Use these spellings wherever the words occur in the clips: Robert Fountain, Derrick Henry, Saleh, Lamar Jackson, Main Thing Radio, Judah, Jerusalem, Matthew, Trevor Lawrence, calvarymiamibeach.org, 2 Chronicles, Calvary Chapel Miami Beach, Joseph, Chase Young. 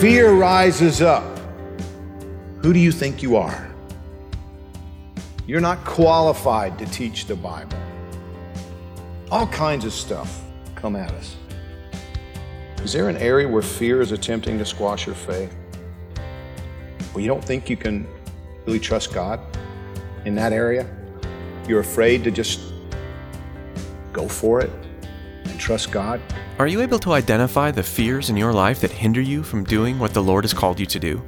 Fear rises up. Who do you think you are? You're not qualified to teach the Bible. All kinds of stuff come at us. Is there an area where fear is attempting to squash your faith? Well, you don't think you can really trust God in that area? You're afraid to just go for it and trust God? Are you able to identify the fears in your life that hinder you from doing what the Lord has called you to do?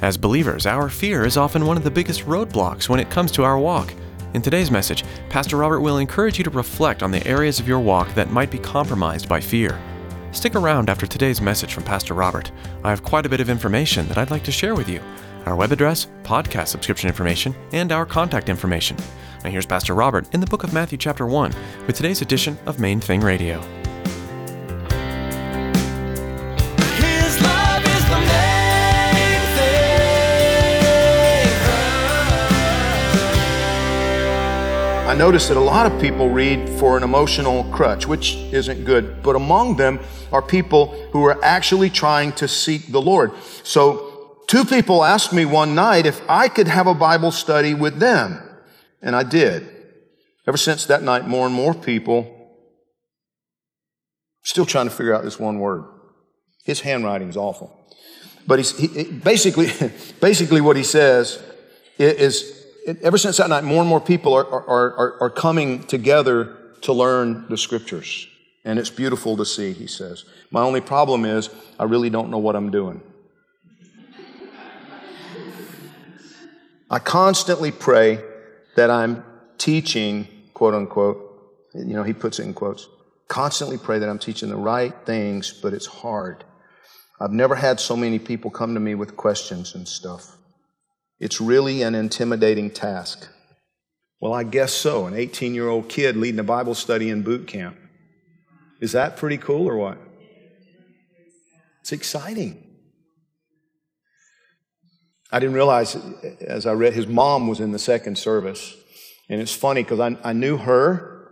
As believers, our fear is often one of the biggest roadblocks when it comes to our walk. In today's message, Pastor Robert will encourage you to reflect on the areas of your walk that might be compromised by fear. Stick around after today's message from Pastor Robert. I have quite a bit of information that I'd like to share with you: our web address, podcast subscription information, and our contact information. Now here's Pastor Robert in the book of Matthew chapter 1 with today's edition of Main Thing Radio. I notice that a lot of people read for an emotional crutch, which isn't good, but among them are people who are actually trying to seek the Lord. So two people asked me one night if I could have a Bible study with them, and I did. Ever since that night, more and more people are still trying to figure out this one word. His handwriting's awful. But basically what he says is, ever since that night, more and more people are coming together to learn the Scriptures. And it's beautiful to see, he says. My only problem is I really don't know what I'm doing. I constantly pray that I'm teaching, quote unquote, you know, he puts it in quotes, constantly pray that I'm teaching the right things, but it's hard. I've never had so many people come to me with questions and stuff. It's really an intimidating task. Well, I guess so. An 18-year-old kid leading a Bible study in boot camp. Is that pretty cool or what? It's exciting. I didn't realize as I read, his mom was in the second service. And it's funny because I knew her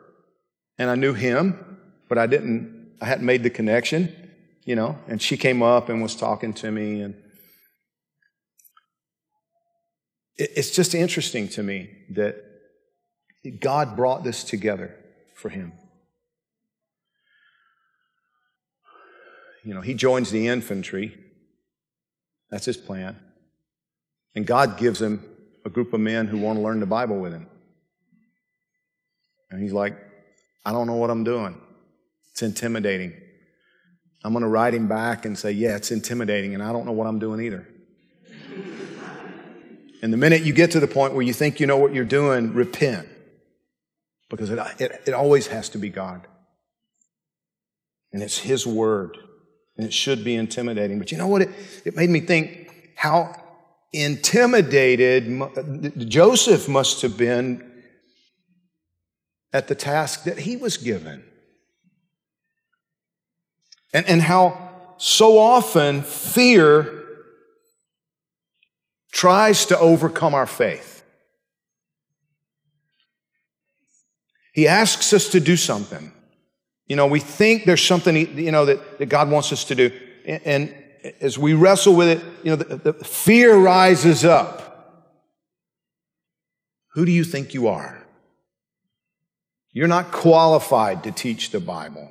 and I knew him, but I hadn't made the connection, you know. And she came up and was talking to me, and it's just interesting to me that God brought this together for him. You know, he joins the infantry. That's his plan. And God gives him a group of men who want to learn the Bible with him. And he's like, I don't know what I'm doing. It's intimidating. I'm going to write him back and say, yeah, it's intimidating, and I don't know what I'm doing either. And the minute you get to the point where you think you know what you're doing, repent. Because it always has to be God. And it's His Word. And it should be intimidating. But you know what? It made me think how intimidated Joseph must have been at the task that he was given. And how so often fear tries to overcome our faith. He asks us to do something. You know, we think there's something, you know, that God wants us to do. And as we wrestle with it, you know, the fear rises up. Who do you think you are? You're not qualified to teach the Bible.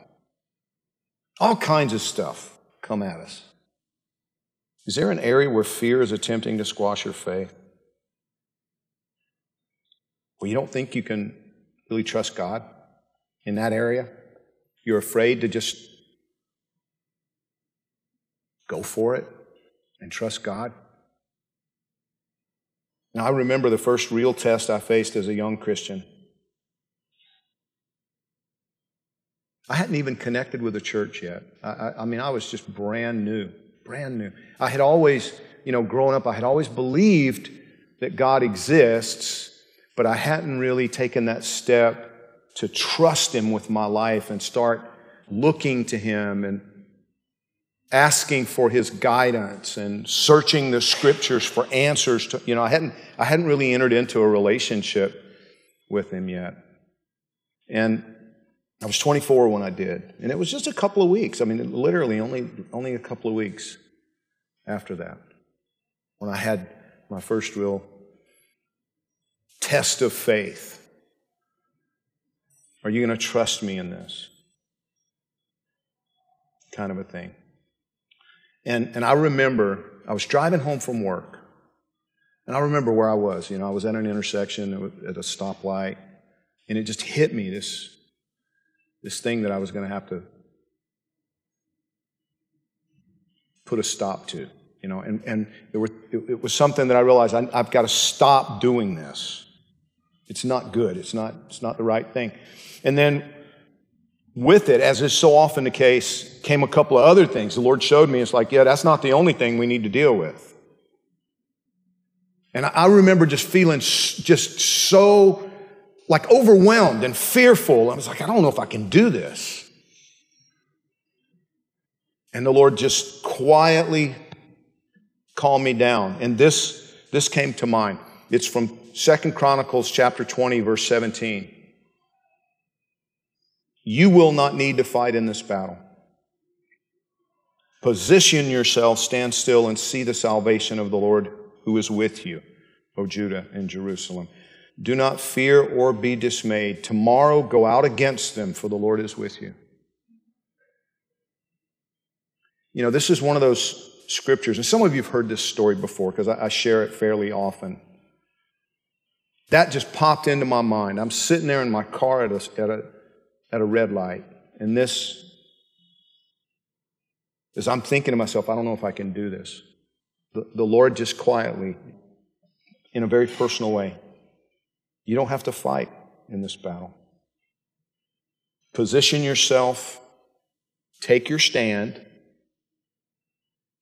All kinds of stuff come at us. Is there an area where fear is attempting to squash your faith? Well, you don't think you can really trust God in that area? You're afraid to just go for it and trust God. Now, I remember the first real test I faced as a young Christian. I hadn't even connected with a church yet. I mean, I was just brand new. I had always, growing up, I had always believed that God exists, but I hadn't really taken that step to trust Him with my life and start looking to Him and asking for His guidance and searching the Scriptures for answers to, I hadn't really entered into a relationship with Him yet. And I was 24 when I did, and it was just a couple of weeks. I mean, literally only a couple of weeks after that when I had my first real test of faith. Are you going to trust me in this? Kind of a thing. And I remember, I was driving home from work, and I remember where I was. I was at an intersection at a stoplight, and it just hit me, this thing that I was going to have to put a stop to, and it was something that I realized I've got to stop doing this. It's not good. It's not the right thing. And then with it, as is so often the case, came a couple of other things. The Lord showed me, it's like, yeah, that's not the only thing we need to deal with. And I remember just feeling just so like overwhelmed and fearful. I was like, I don't know if I can do this. And the Lord just quietly calmed me down. And this came to mind. It's from 2 Chronicles chapter 20, verse 17. You will not need to fight in this battle. Position yourself, stand still, and see the salvation of the Lord who is with you, O Judah and Jerusalem. Do not fear or be dismayed. Tomorrow go out against them, for the Lord is with you. This is one of those scriptures, and some of you have heard this story before because I share it fairly often. That just popped into my mind. I'm sitting there in my car at a red light, and this is, I'm thinking to myself, I don't know if I can do this. The Lord just quietly, in a very personal way, you don't have to fight in this battle. Position yourself, take your stand,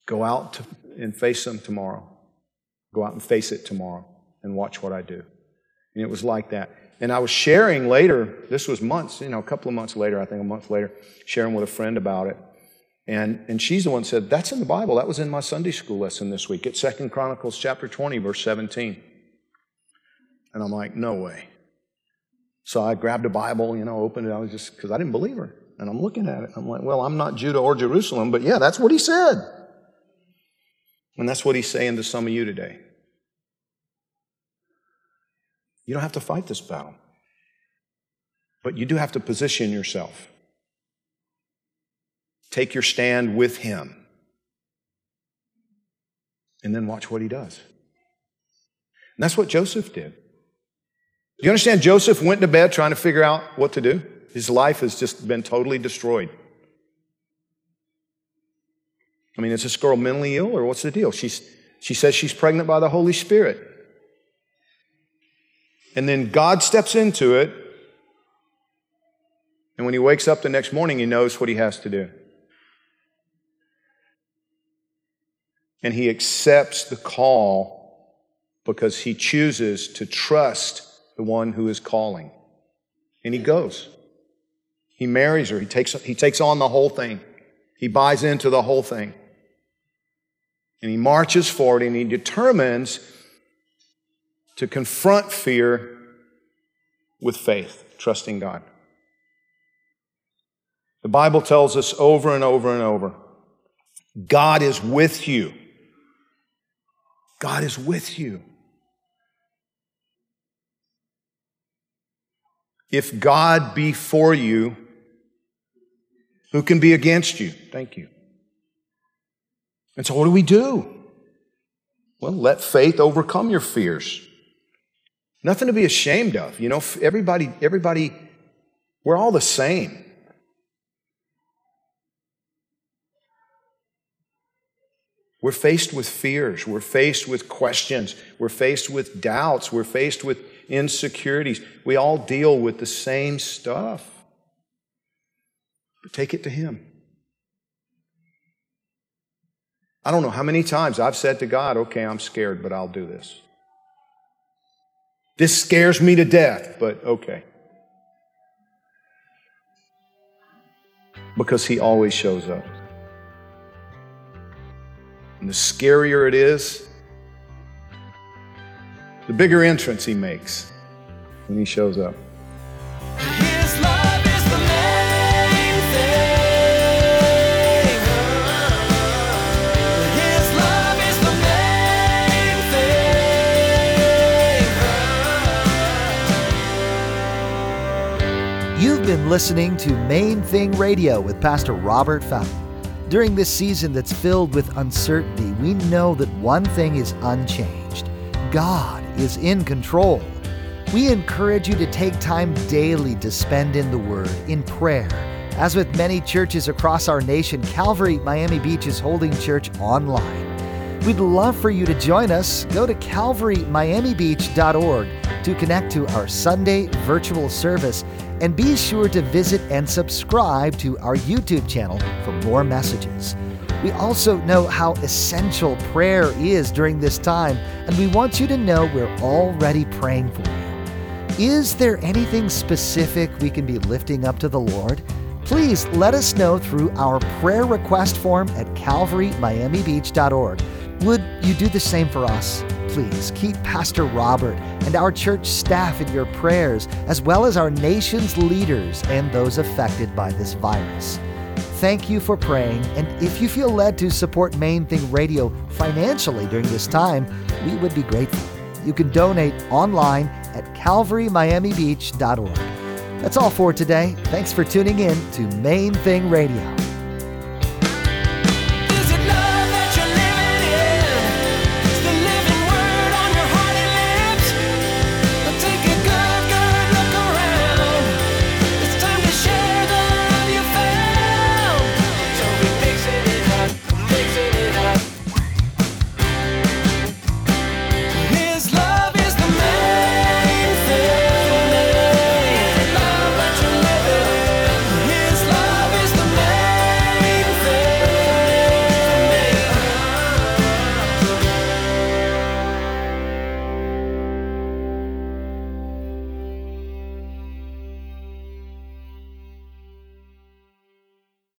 go out and face them tomorrow. Go out and face it tomorrow and watch what I do. And it was like that. And I was sharing later, this was months, a couple of months later, I think a month later, sharing with a friend about it. And she's the one who said, that's in the Bible. That was in my Sunday school lesson this week. It's 2 Chronicles chapter 20, verse 17. And I'm like, no way. So I grabbed a Bible, opened it. I was just, because I didn't believe her. And I'm looking at it. I'm like, well, I'm not Judah or Jerusalem, but yeah, that's what he said. And that's what he's saying to some of you today. You don't have to fight this battle. But you do have to position yourself. Take your stand with Him. And then watch what He does. And that's what Joseph did. Do you understand? Joseph went to bed trying to figure out what to do. His life has just been totally destroyed. I mean, is this girl mentally ill or what's the deal? She says she's pregnant by the Holy Spirit. And then God steps into it. And when he wakes up the next morning, he knows what he has to do. And he accepts the call because he chooses to trust the one who is calling. And he goes. He marries her. He takes on the whole thing. He buys into the whole thing. And he marches forward and he determines to confront fear with faith, trusting God. The Bible tells us over and over and over, God is with you. God is with you. If God be for you, who can be against you? Thank you. And so what do we do? Well, let faith overcome your fears. Nothing to be ashamed of. Everybody, we're all the same. We're faced with fears. We're faced with questions. We're faced with doubts. We're faced with insecurities. We all deal with the same stuff. But take it to Him. I don't know how many times I've said to God, okay, I'm scared, but I'll do this. This scares me to death, but okay. Because He always shows up. And the scarier it is, the bigger entrance He makes when He shows up. His love is the main thing. His love is the main thing. You've been listening to Main Thing Radio with Pastor Robert Fountain. During this season that's filled with uncertainty, we know that one thing is unchanged. God is in control. We encourage you to take time daily to spend in the Word, in prayer. As with many churches across our nation, Calvary Miami Beach is holding church online. We'd love for you to join us. Go to calvarymiamibeach.org to connect to our Sunday virtual service, and be sure to visit and subscribe to our YouTube channel for more messages. We also know how essential prayer is during this time, and we want you to know we're already praying for you. Is there anything specific we can be lifting up to the Lord? Please let us know through our prayer request form at calvarymiamibeach.org. Would you do the same for us? Please keep Pastor Robert and our church staff in your prayers, as well as our nation's leaders and those affected by this virus. Thank you for praying, and if you feel led to support Main Thing Radio financially during this time, we would be grateful. You can donate online at calvarymiamibeach.org. That's all for today. Thanks for tuning in to Main Thing Radio.